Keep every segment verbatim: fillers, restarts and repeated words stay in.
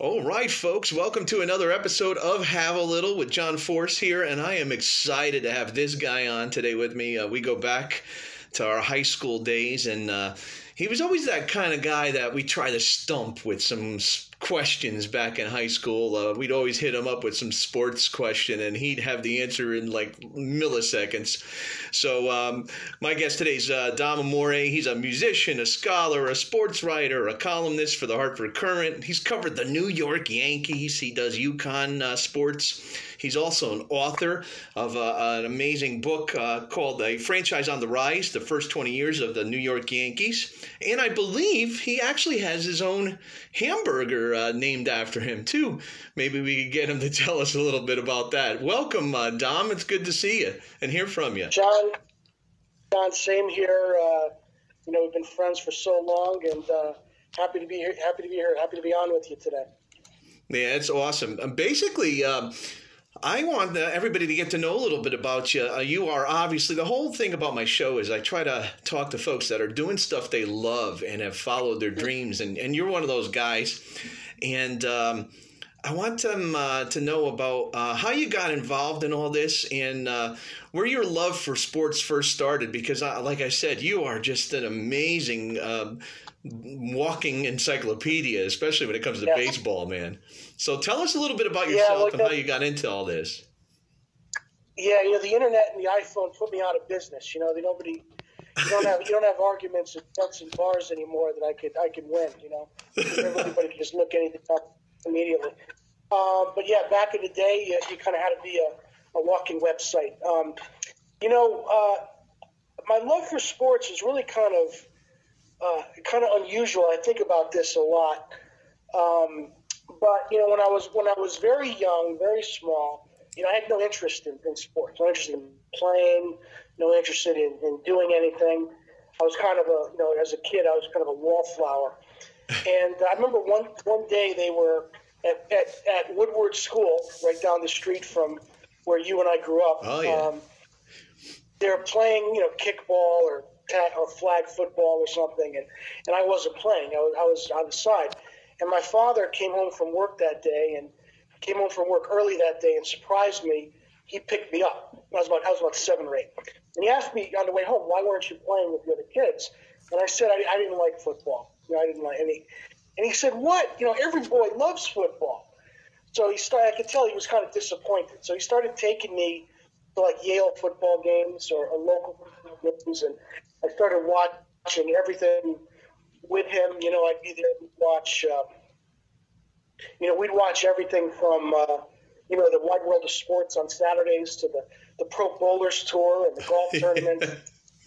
All right, folks, welcome to another episode of Have a Little with John Force here, and I am excited to have this guy on today with me. Uh, we go back to our high school days, and uh, he was always that kind of guy that we try to stump with some questions back in high school. Uh, we'd always hit him up with some sports question, and he'd have the answer in like milliseconds. So um, my guest today is uh, Dom Amore. He's a musician, a scholar, a sports writer, a columnist for the Hartford Current. He's covered the New York Yankees. He does UConn uh, sports. He's also an author of uh, an amazing book uh, called The Franchise on the Rise, The First twenty Years of the New York Yankees. And I believe he actually has his own hamburger uh, named after him, too. Maybe we could get him to tell us a little bit about that. Welcome, uh, Dom. It's good to see you and hear from you. John, John same here. Uh, you know, we've been friends for so long, and uh, happy to be here, happy to be here, happy to be on with you today. Yeah, it's awesome. Um, basically... Um, I want everybody to get to know a little bit about you. Uh, you are obviously, the whole thing about my show is I try to talk to folks that are doing stuff they love and have followed their dreams, and, and you're one of those guys. And um, I want them uh, to know about uh, how you got involved in all this and uh, where your love for sports first started, because I, like I said, you are just an amazing uh, walking encyclopedia, especially when it comes to yeah. baseball, man. So tell us a little bit about yourself yeah, like and that, how you got into all this. Yeah, you know, the internet and the iPhone put me out of business. You know, they nobody you don't have you don't have arguments at trucks and bars anymore that I could I could win. You know, everybody can just look anything up immediately. Um, but yeah, back in the day, you, you kind of had to be a, a walking website. Um, you know, uh, my love for sports is really kind of uh, kind of unusual. I think about this a lot. Um, But, you know, when I was when I was very young, very small, you know, I had no interest in, in sports, no interest in playing, no interest in, in doing anything. I was kind of a, you know, as a kid, I was kind of a wallflower. And I remember one one day they were at, at, at Woodward School, right down the street from where you and I grew up. Oh, yeah. Um, they were playing, you know, kickball or tag, or flag football or something, and, and I wasn't playing. I was, I was on the side. And my father came home from work that day, and came home from work early that day, and surprised me. He picked me up. I was about I was about seven or eight, and he asked me on the way home, "Why weren't you playing with the other kids?" And I said, "I, I didn't like football. You know, I didn't like any." And he said, "What? You know, every boy loves football." So he started. I could tell he was kind of disappointed. So he started taking me to like Yale football games or, or local football games, and I started watching everything with him. You know, I'd be there and watch, uh, you know, we'd watch everything from, uh, you know, the Wide World of Sports on Saturdays to the, the Pro Bowlers Tour and the golf tournament, and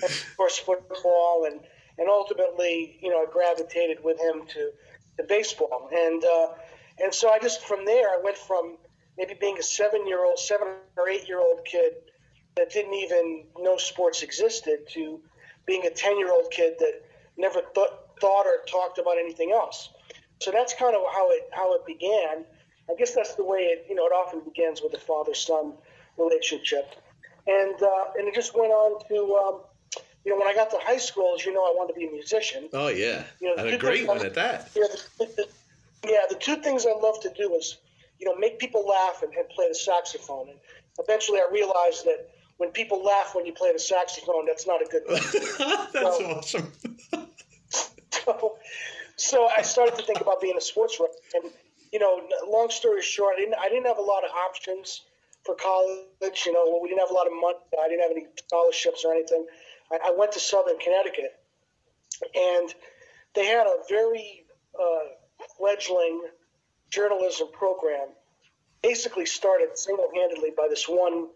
of course, football, and, and ultimately, you know, I gravitated with him to, to baseball. And uh, and so I just, from there, I went from maybe being a seven-year-old, seven or eight-year-old kid that didn't even know sports existed to being a ten-year-old kid that never thought, thought or talked about anything else. So that's kind of how it how it began. I guess that's the way it, you know, it often begins with the father-son relationship. And uh, and it just went on to, um, you know, when I got to high school, as you know, I wanted to be a musician. Oh, yeah. You know, and a great one at that. Yeah the, the, yeah, the two things I loved to do was, you know, make people laugh and, and play the saxophone. And eventually I realized that when people laugh when you play the saxophone, that's not a good thing. That's so awesome. So, so I started to think about being a sports writer, and you know, long story short, I didn't I didn't have a lot of options for college. You know, we didn't have a lot of money. I didn't have any scholarships or anything. I, I went to Southern Connecticut, and they had a very uh, fledgling journalism program, basically started single-handedly by this one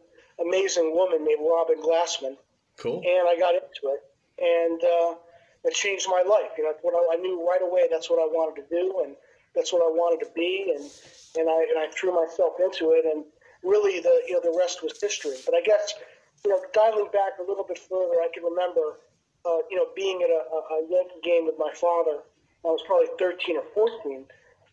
amazing woman named Robin Glassman. Cool. And I got into it, and uh, it changed my life. You know, what I, I knew right away that's what I wanted to do, and that's what I wanted to be, and, and I and I threw myself into it, and really the you know the rest was history. But I guess you know dialing back a little bit further, I can remember uh, you know being at a, a Yankee game with my father. I was probably thirteen or fourteen,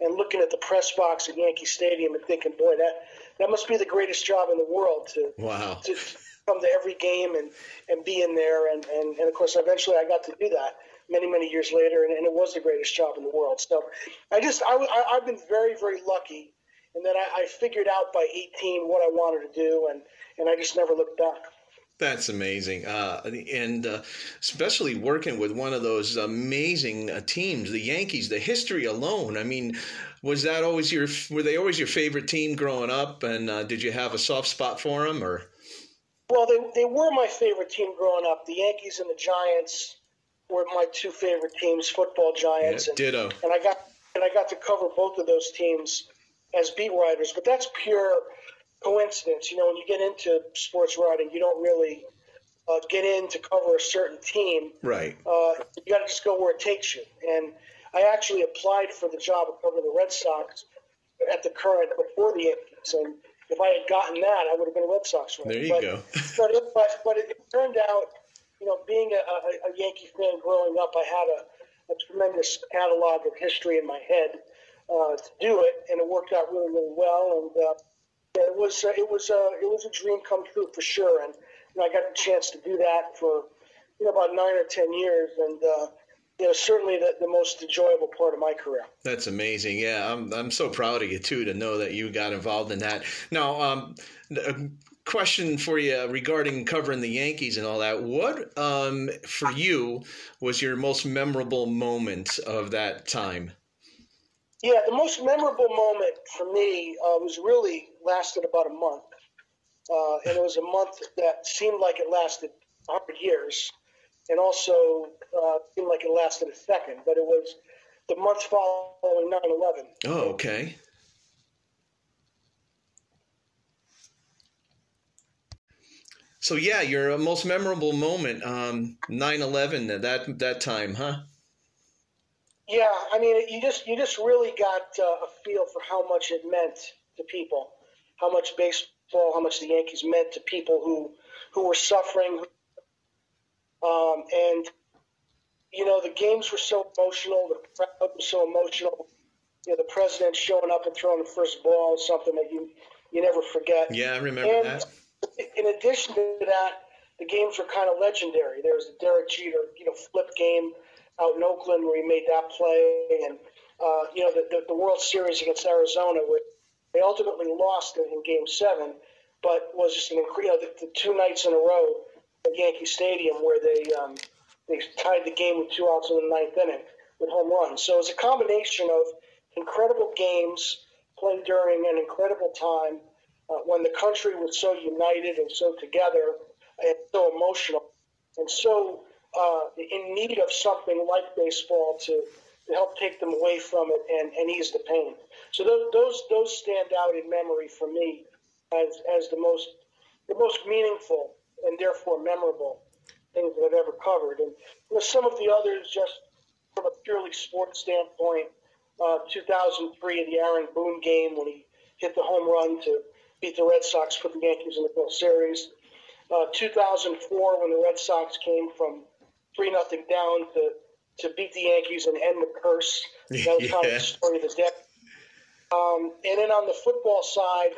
and looking at the press box at Yankee Stadium and thinking, boy, that that must be the greatest job in the world to wow. to come to every game and, and be in there, and, and, and of course eventually I got to do that. many, many years later, and, and it was the greatest job in the world. So I just, I, I, I've been very, very lucky in that I, I figured out by eighteen what I wanted to do, and, and I just never looked back. That's amazing, uh, and uh, especially working with one of those amazing uh, teams, the Yankees. The history alone, I mean, was that always your? Were they always your favorite team growing up? And uh, did you have a soft spot for them, or? Well, they they were my favorite team growing up. The Yankees and the Giants were my two favorite teams, football Giants. Yeah, ditto. And, and I got and I got to cover both of those teams as beat writers, but that's pure coincidence. You know, when you get into sports writing, you don't really uh, get in to cover a certain team. Right. Uh, you got to just go where it takes you. And I actually applied for the job of covering the Red Sox at the Current before the Yankees. And if I had gotten that, I would have been a Red Sox writer. There you but, go. but, it, but, but it turned out, you know, being a, a Yankee fan growing up, I had a, a tremendous catalog of history in my head uh, to do it, and it worked out really, really well. And uh, Yeah, it was uh, it was uh, it was a dream come true for sure, and you know, I got the chance to do that for you know about nine or ten years, and uh, you know certainly the, the most enjoyable part of my career. That's amazing. Yeah, I'm I'm so proud of you too to know that you got involved in that. Now, um, a question for you regarding covering the Yankees and all that. What um, for you was your most memorable moment of that time? Yeah, the most memorable moment for me uh, was really lasted about a month, uh, and it was a month that seemed like it lasted one hundred years, and also uh, seemed like it lasted a second, but it was the month following nine eleven. Oh, okay. So, yeah, your most memorable moment, um, nine eleven, that, that time, huh? Yeah, I mean, you just you just really got uh, a feel for how much it meant to people, how much baseball, how much the Yankees meant to people who who were suffering. Um, and, you know, the games were so emotional, the crowd was so emotional. You know, the president showing up and throwing the first ball is something that you, you never forget. Yeah, I remember and that. In addition to that, the games were kind of legendary. There was the Derek Jeter, you know, flip game out in Oakland where he made that play, and uh, you know the, the, the World Series against Arizona, which they ultimately lost in, in Game Seven, but was just an incredible. You know, the, the two nights in a row at Yankee Stadium where they um, they tied the game with two outs in the ninth inning with home runs. So it was a combination of incredible games played during an incredible time uh, when the country was so united and so together and so emotional and so. Uh, in need of something like baseball to, to help take them away from it and, and ease the pain. So those, those those stand out in memory for me as as the most the most meaningful and therefore memorable things that I've ever covered. And you know, some of the others, just from a purely sports standpoint, uh, two thousand three, the Aaron Boone game when he hit the home run to beat the Red Sox, put the Yankees in the World Series. Uh, two thousand four, when the Red Sox came from Three nothing down to, to beat the Yankees and end the curse. That was kind yeah. of the story of the day. Um, and then on the football side,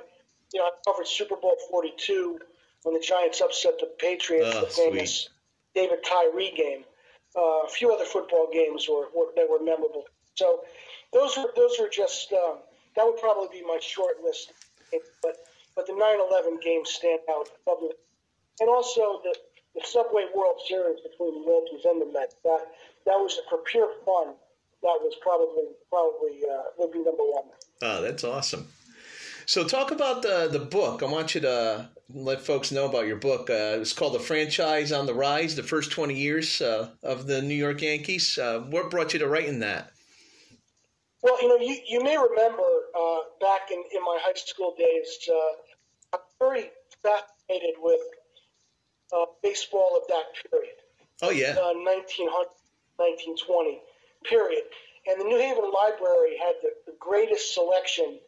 you know, I covered Super Bowl forty-two when the Giants upset the Patriots, oh, the famous sweet David Tyree game. Uh, a few other football games were, were that were memorable. So those were those were just um, that would probably be my short list. But but the nine eleven games stand out publicly, and also the. The Subway World Series between the Yankees and the Mets, that, that was for pure fun. That was probably, probably uh, would be number one. Oh, that's awesome. So talk about the, the book. I want you to let folks know about your book. Uh, it's called The Franchise on the Rise, The First twenty years uh, of the New York Yankees. Uh, what brought you to writing that? Well, you know, you, you may remember uh, back in, in my high school days, uh, I'm very fascinated with Uh, baseball of that period. Oh, yeah. Uh, nineteen hundred, nineteen twenty period. And the New Haven Library had the, the greatest selection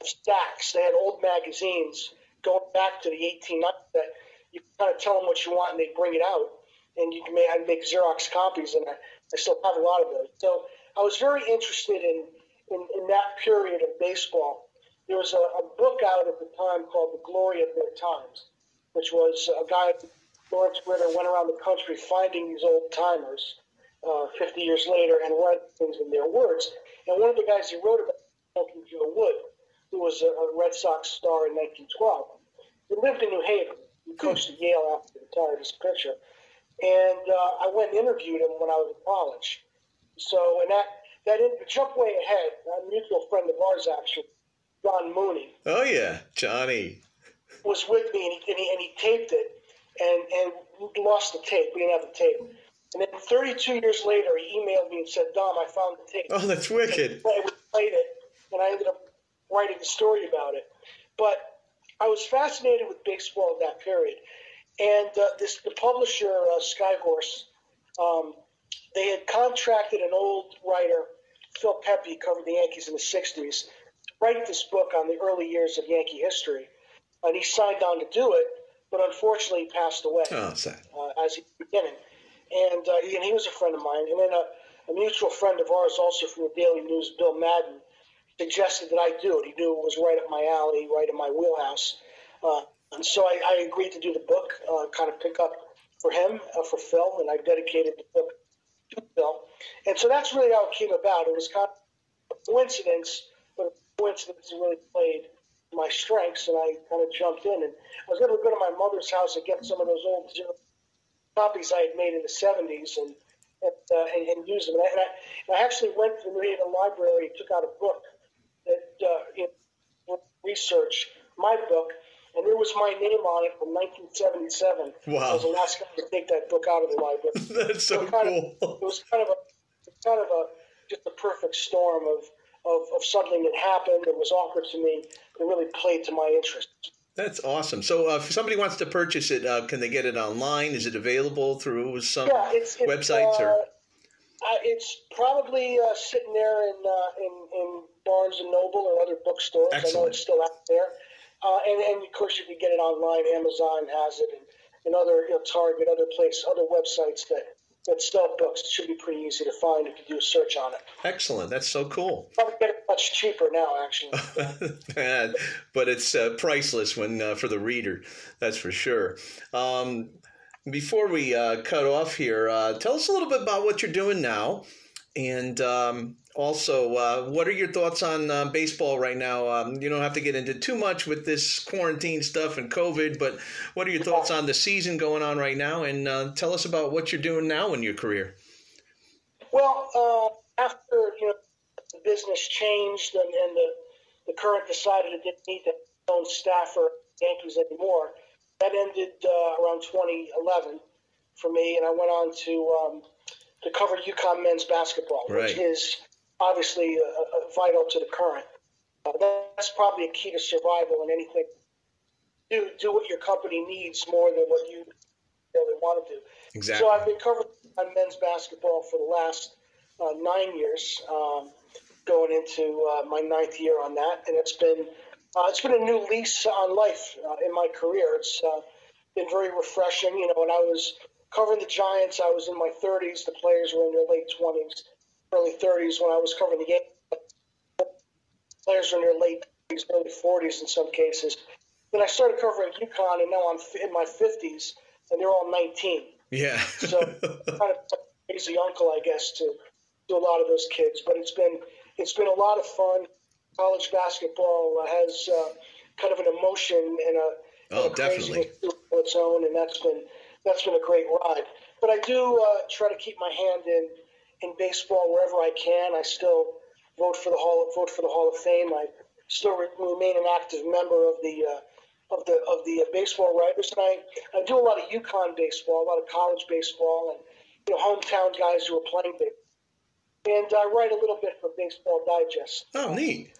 of stacks. They had old magazines going back to the eighteen nineties that you kind of tell them what you want and they bring it out. And you can make, I'd make Xerox copies, and I, I still have a lot of those. So I was very interested in, in, in that period of baseball. There was a, a book out at the time called The Glory of Their Times, which was a guy Lawrence Ritter went around the country finding these old timers uh, fifty years later and write things in their words. And one of the guys he wrote about, Wood, who was a, a Red Sox star in nineteen twelve, he lived in New Haven. He coached at Yale after he retired as a pitcher. And uh, I went and interviewed him when I was in college. So, and that, that jump way ahead, a mutual friend of ours, actually, John Mooney. Oh, yeah, Johnny. Was with me, and he, and he, and he taped it, and, and lost the tape. We didn't have the tape. And then thirty-two years later, he emailed me and said, Dom, I found the tape. Oh, that's wicked. And we played it, and I ended up writing a story about it. But I was fascinated with baseball at that period. And uh, this the publisher, uh, Skyhorse, um, they had contracted an old writer, Phil Pepe, covered the Yankees in the sixties, to write this book on the early years of Yankee history. And he signed on to do it, but unfortunately he passed away oh, sad. Uh, as he was beginning. And, uh, he, and he was a friend of mine. And then a, a mutual friend of ours, also from the Daily News, Bill Madden, suggested that I do it. He knew it was right up my alley, right in my wheelhouse. Uh, and so I, I agreed to do the book, uh, kind of pick up for him, uh, for Phil, and I dedicated the book to Phil. And so that's really how it came about. It was kind of a coincidence, but a coincidence really played my strengths, and I kind of jumped in. And I was able to go to my mother's house and get some of those old copies I had made in the seventies and and, uh, and, and use them. And I, and, I, and I actually went to the New Haven Library and took out a book that uh, you know, researched my book, and there was my name on it from nineteen seventy-seven. Wow! I was the last guy to take that book out of the library. That's so, so cool. Of, it was kind of a kind of a just a perfect storm of. Of, of something that happened that was offered to me that really played to my interests. That's awesome. So uh, if somebody wants to purchase it, uh, can they get it online? Is it available through some yeah, it's, it's, websites? Uh, or? Uh, it's probably uh, sitting there in, uh, in in Barnes and Noble or other bookstores. Excellent. I know it's still out there. Uh, and, and, of course, you can get it online. Amazon has it and, and other, you know, Target, other places, other websites that – that sell books. It should be pretty easy to find if you do a search on it. Excellent. That's so cool. Probably get it much cheaper now, actually. Bad. But it's uh, priceless when uh, for the reader, that's for sure. Um, before we uh, cut off here, uh, tell us a little bit about what you're doing now. And um, also, uh, what are your thoughts on uh, baseball right now? Um, you don't have to get into too much with this quarantine stuff and COVID, but what are your thoughts on the season going on right now? And uh, tell us about what you're doing now in your career. Well, uh, after you know the business changed and, and the, the current decided it didn't need to own staff or Yankees anymore, that ended uh, around twenty eleven for me, and I went on to um, – to cover UConn men's basketball, right. Which is obviously uh, vital to the current. Uh, that's probably a key to survival in anything. Do do what your company needs more than what you really want to do. Exactly. So I've been covering men's basketball for the last uh, nine years, um, going into uh, my ninth year on that, and it's been uh, it's been a new lease on life uh, in my career. It's uh, been very refreshing, you know. When I was covering the Giants, I was in my thirties. The players were in their late twenties, early thirties. When I was covering the Yankees, players were in their late thirties, early forties in some cases. Then I started covering UConn, and now I'm in my fifties, and they're all nineteen. Yeah. So kind of crazy uncle, I guess, to, to a lot of those kids. But it's been it's been a lot of fun. College basketball has uh, kind of an emotion and a, oh, and a definitely. craziness of its own, and that's been. That's been a great ride. But I do uh, try to keep my hand in, in baseball wherever I can. I still vote for the Hall vote for the Hall of Fame. I still re- remain an active member of the uh, of the of the baseball writers. And I, I do a lot of UConn baseball, a lot of college baseball, and you know hometown guys who are playing baseball. And I write a little bit for Baseball Digest. Oh, neat!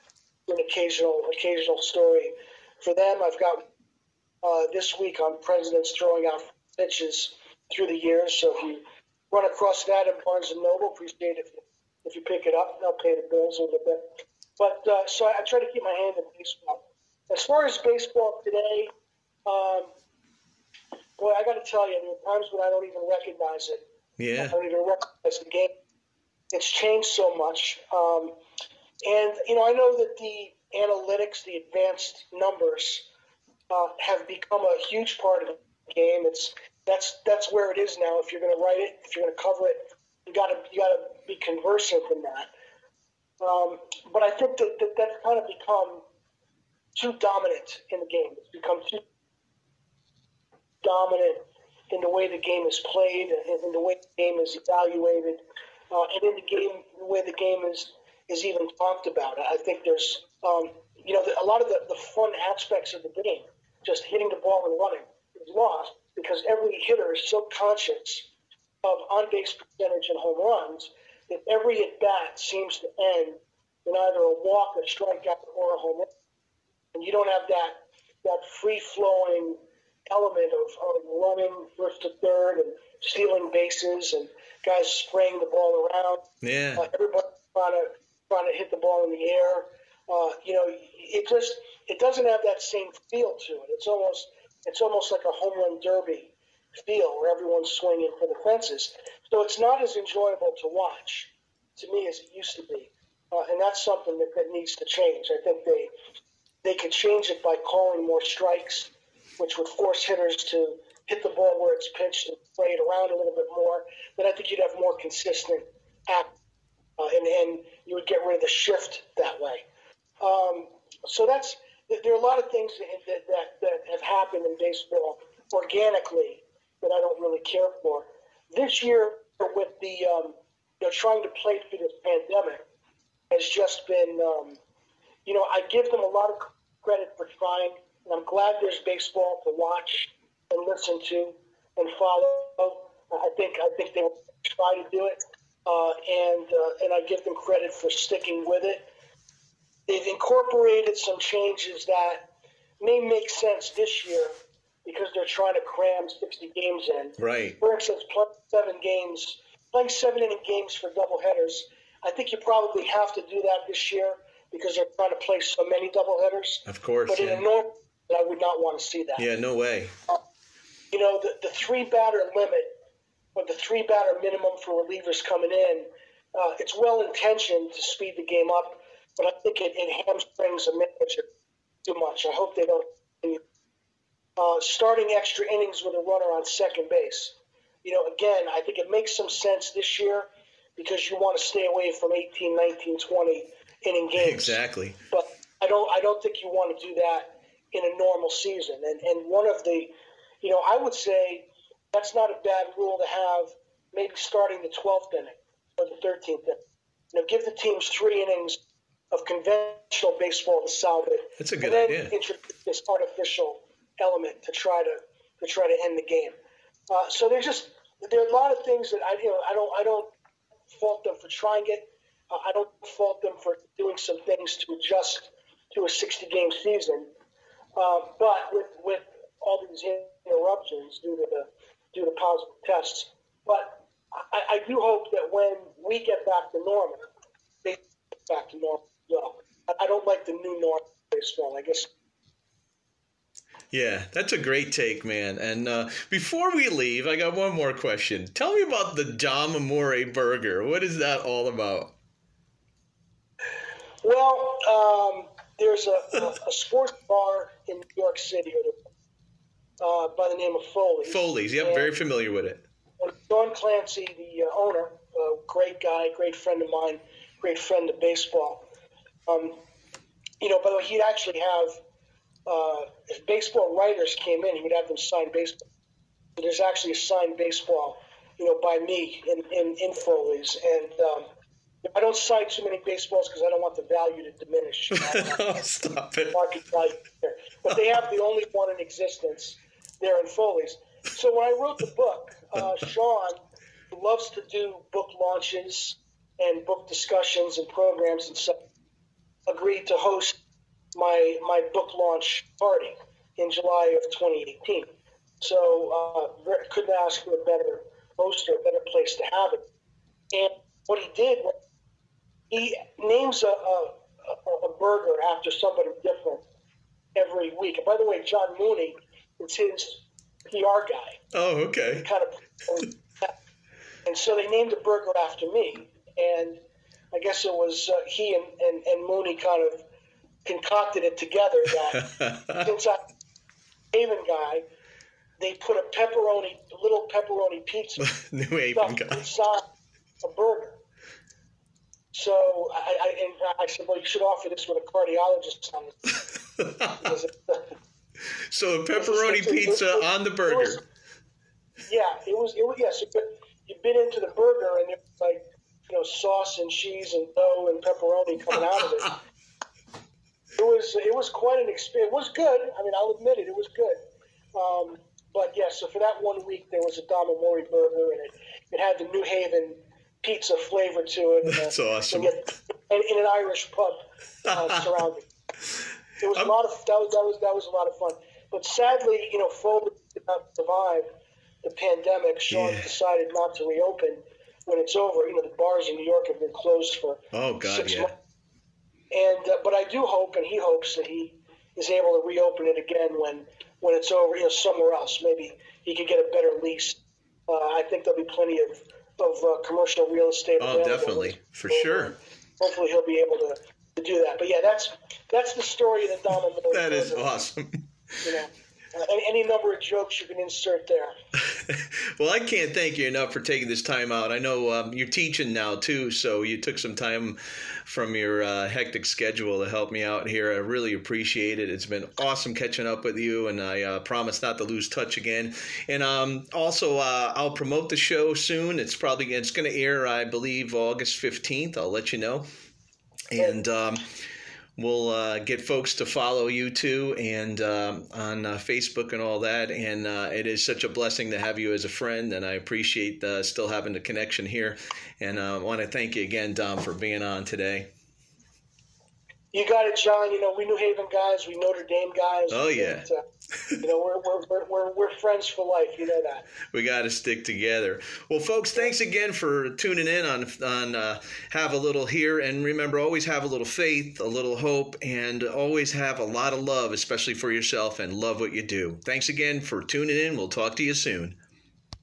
An occasional occasional story for them. I've got uh, this week on presidents throwing out pitches through the years, so if you run across that at Barnes and Noble, appreciate it if you, if you pick it up. I'll pay the bills a little bit, but uh, so I, I try to keep my hand in baseball. As far as baseball today, um, boy, I got to tell you, there are times when I don't even recognize it. Yeah, I don't even recognize the game. It's changed so much, um, and you know I know that the analytics, the advanced numbers, uh, have become a huge part of it. Game. It's that's that's where it is now. If you're going to write it, if you're going to cover it, You got to you got to be conversant in that. Um, but I think that, that that's kind of become too dominant in the game. It's become too dominant in the way the game is played, and in the way the game is evaluated, uh, and in the game, the way the game is is even talked about. I think there's, um, you know, the, a lot of the, the fun aspects of the game, just hitting the ball and running, is lost because every hitter is so conscious of on-base percentage and home runs that every at-bat seems to end in either a walk, a strikeout, or a home run. And you don't have that that free-flowing element of, of running first to third and stealing bases and guys spraying the ball around. Yeah, uh, everybody trying to trying to hit the ball in the air. Uh, you know, it just it doesn't have that same feel to it. It's almost it's almost like a home run derby feel where everyone's swinging for the fences. So it's not as enjoyable to watch to me as it used to be. Uh, and that's something that, that needs to change. I think they they could change it by calling more strikes, which would force hitters to hit the ball where it's pitched and play it around a little bit more. Then I think you'd have more consistent act, uh, and, and you would get rid of the shift that way. Um, so that's there are a lot of things that, that, that have happened in baseball organically that I don't really care for. This year, with the um, you know, trying to play through this pandemic, has just been, um, you know, I give them a lot of credit for trying, and I'm glad there's baseball to watch and listen to and follow. I think I think they will try to do it, uh, and uh, and I give them credit for sticking with it. They've incorporated some changes that may make sense this year, because they're trying to cram sixty games in. Right. For instance, playing seven games, playing seven-inning games for doubleheaders, I think you probably have to do that this year because they're trying to play so many doubleheaders. Of course. But yeah. In a normal, I would not want to see that. Yeah, no way. Uh, you know, the, the three-batter limit or the three-batter minimum for relievers coming in, uh, it's well-intentioned to speed the game up, but I think it, it hamstrings a manager too much. I hope they don't continue. Uh, starting extra innings with a runner on second base. You know, again, I think it makes some sense this year because you want to stay away from eighteen, nineteen, twenty inning games. Exactly. But I don't I don't think you want to do that in a normal season. And and one of the, you know, I would say that's not a bad rule to have, maybe starting the twelfth inning or the thirteenth inning. You know, give the teams three innings of conventional baseball to solve it. That's a good idea. And then introduce this artificial element to try to to try to end the game. Uh, so there's just there are a lot of things that I you know I don't I don't fault them for trying it. Uh, I don't fault them for doing some things to adjust to a sixty game season. Uh, but with with all these interruptions due to the due to positive tests, but I, I do hope that when we get back to normal, they get back to normal as well. I don't like the new normal baseball. I guess. Yeah, that's a great take, man. And uh, before we leave, I got one more question. Tell me about the Dom Amore burger. What is that all about? Well, um, there's a, a, a sports bar in New York City uh, by the name of Foley's. Foley's, yep, and, very familiar with it. John Clancy, the uh, owner, a great guy, great friend of mine, great friend of baseball. Um, you know, by the way, he'd actually have... Uh, if baseball writers came in, he would have them sign baseball. There's actually a signed baseball, you know, by me in, in, in Foley's. And um, I don't sign too many baseballs because I don't want the value to diminish. You know? Oh, stop it. Market value there. But they have the only one in existence there in Foley's. So when I wrote the book, uh, Sean, who loves to do book launches and book discussions and programs and stuff, agreed to host my my book launch party in July of twenty eighteen. So uh, couldn't ask for a better host or a better place to have it. And what he did was he names a, a, a burger after somebody different every week. And by the way, John Mooney is his P R guy. Oh, okay. He kind of, and so they named a burger after me. And I guess it was uh, he and, and, and Mooney kind of concocted it together that since I'm a New Haven guy, they put a pepperoni, little pepperoni pizza New Haven guy. Inside from Berger. So I, I, and I said, well, you should offer this with a cardiologist on it. So a pepperoni pizza it, it, on the burger. It was, yeah, it was, it was, yes. But you bit into the burger and it's like, you know, sauce and cheese and dough and pepperoni coming out of it. It was, it was quite an experience. It was good. I mean, I'll admit it. It was good. Um, but yeah, so for that one week, there was a Dom Amore burger, and it, it had the New Haven pizza flavor to it. And that's a, awesome. And in, in an Irish pub uh, surrounding. It was I'm, a lot of that was, that was that was a lot of fun. But sadly, you know, Foley's did not survive the pandemic. Sean yeah. decided not to reopen when it's over. You know, the bars in New York have been closed for oh god, six yeah. months. And uh, but I do hope, and he hopes that he is able to reopen it again when, when it's over, you know, somewhere else. Maybe he could get a better lease. Uh, I think there'll be plenty of of uh, commercial real estate. Oh, definitely, for sure. Hopefully, he'll be able to, to do that. But yeah, that's that's the story of the Dom Amore. That is awesome. You know, uh, any number of jokes you can insert there. Well, I can't thank you enough for taking this time out. I know um, you're teaching now too, so you took some time from your uh, hectic schedule to help me out here. I really appreciate it. It's been awesome catching up with you, and I uh, promise not to lose touch again. And um, also, uh, I'll promote the show soon. It's probably it's going to air, I believe, August fifteenth. I'll let you know. And um, we'll uh, get folks to follow you too, and um, on uh, Facebook and all that. And uh, it is such a blessing to have you as a friend, and I appreciate uh, still having the connection here. And I uh, want to thank you again, Dom, for being on today. You got it, John. You know, we New Haven guys, we Notre Dame guys. Oh yeah. And, uh, you know, we're, we're we're we're we're friends for life. You know that. We got to stick together. Well, folks, thanks again for tuning in on on uh, Have a Little here, and remember, always have a little faith, a little hope, and always have a lot of love, especially for yourself, and love what you do. Thanks again for tuning in. We'll talk to you soon.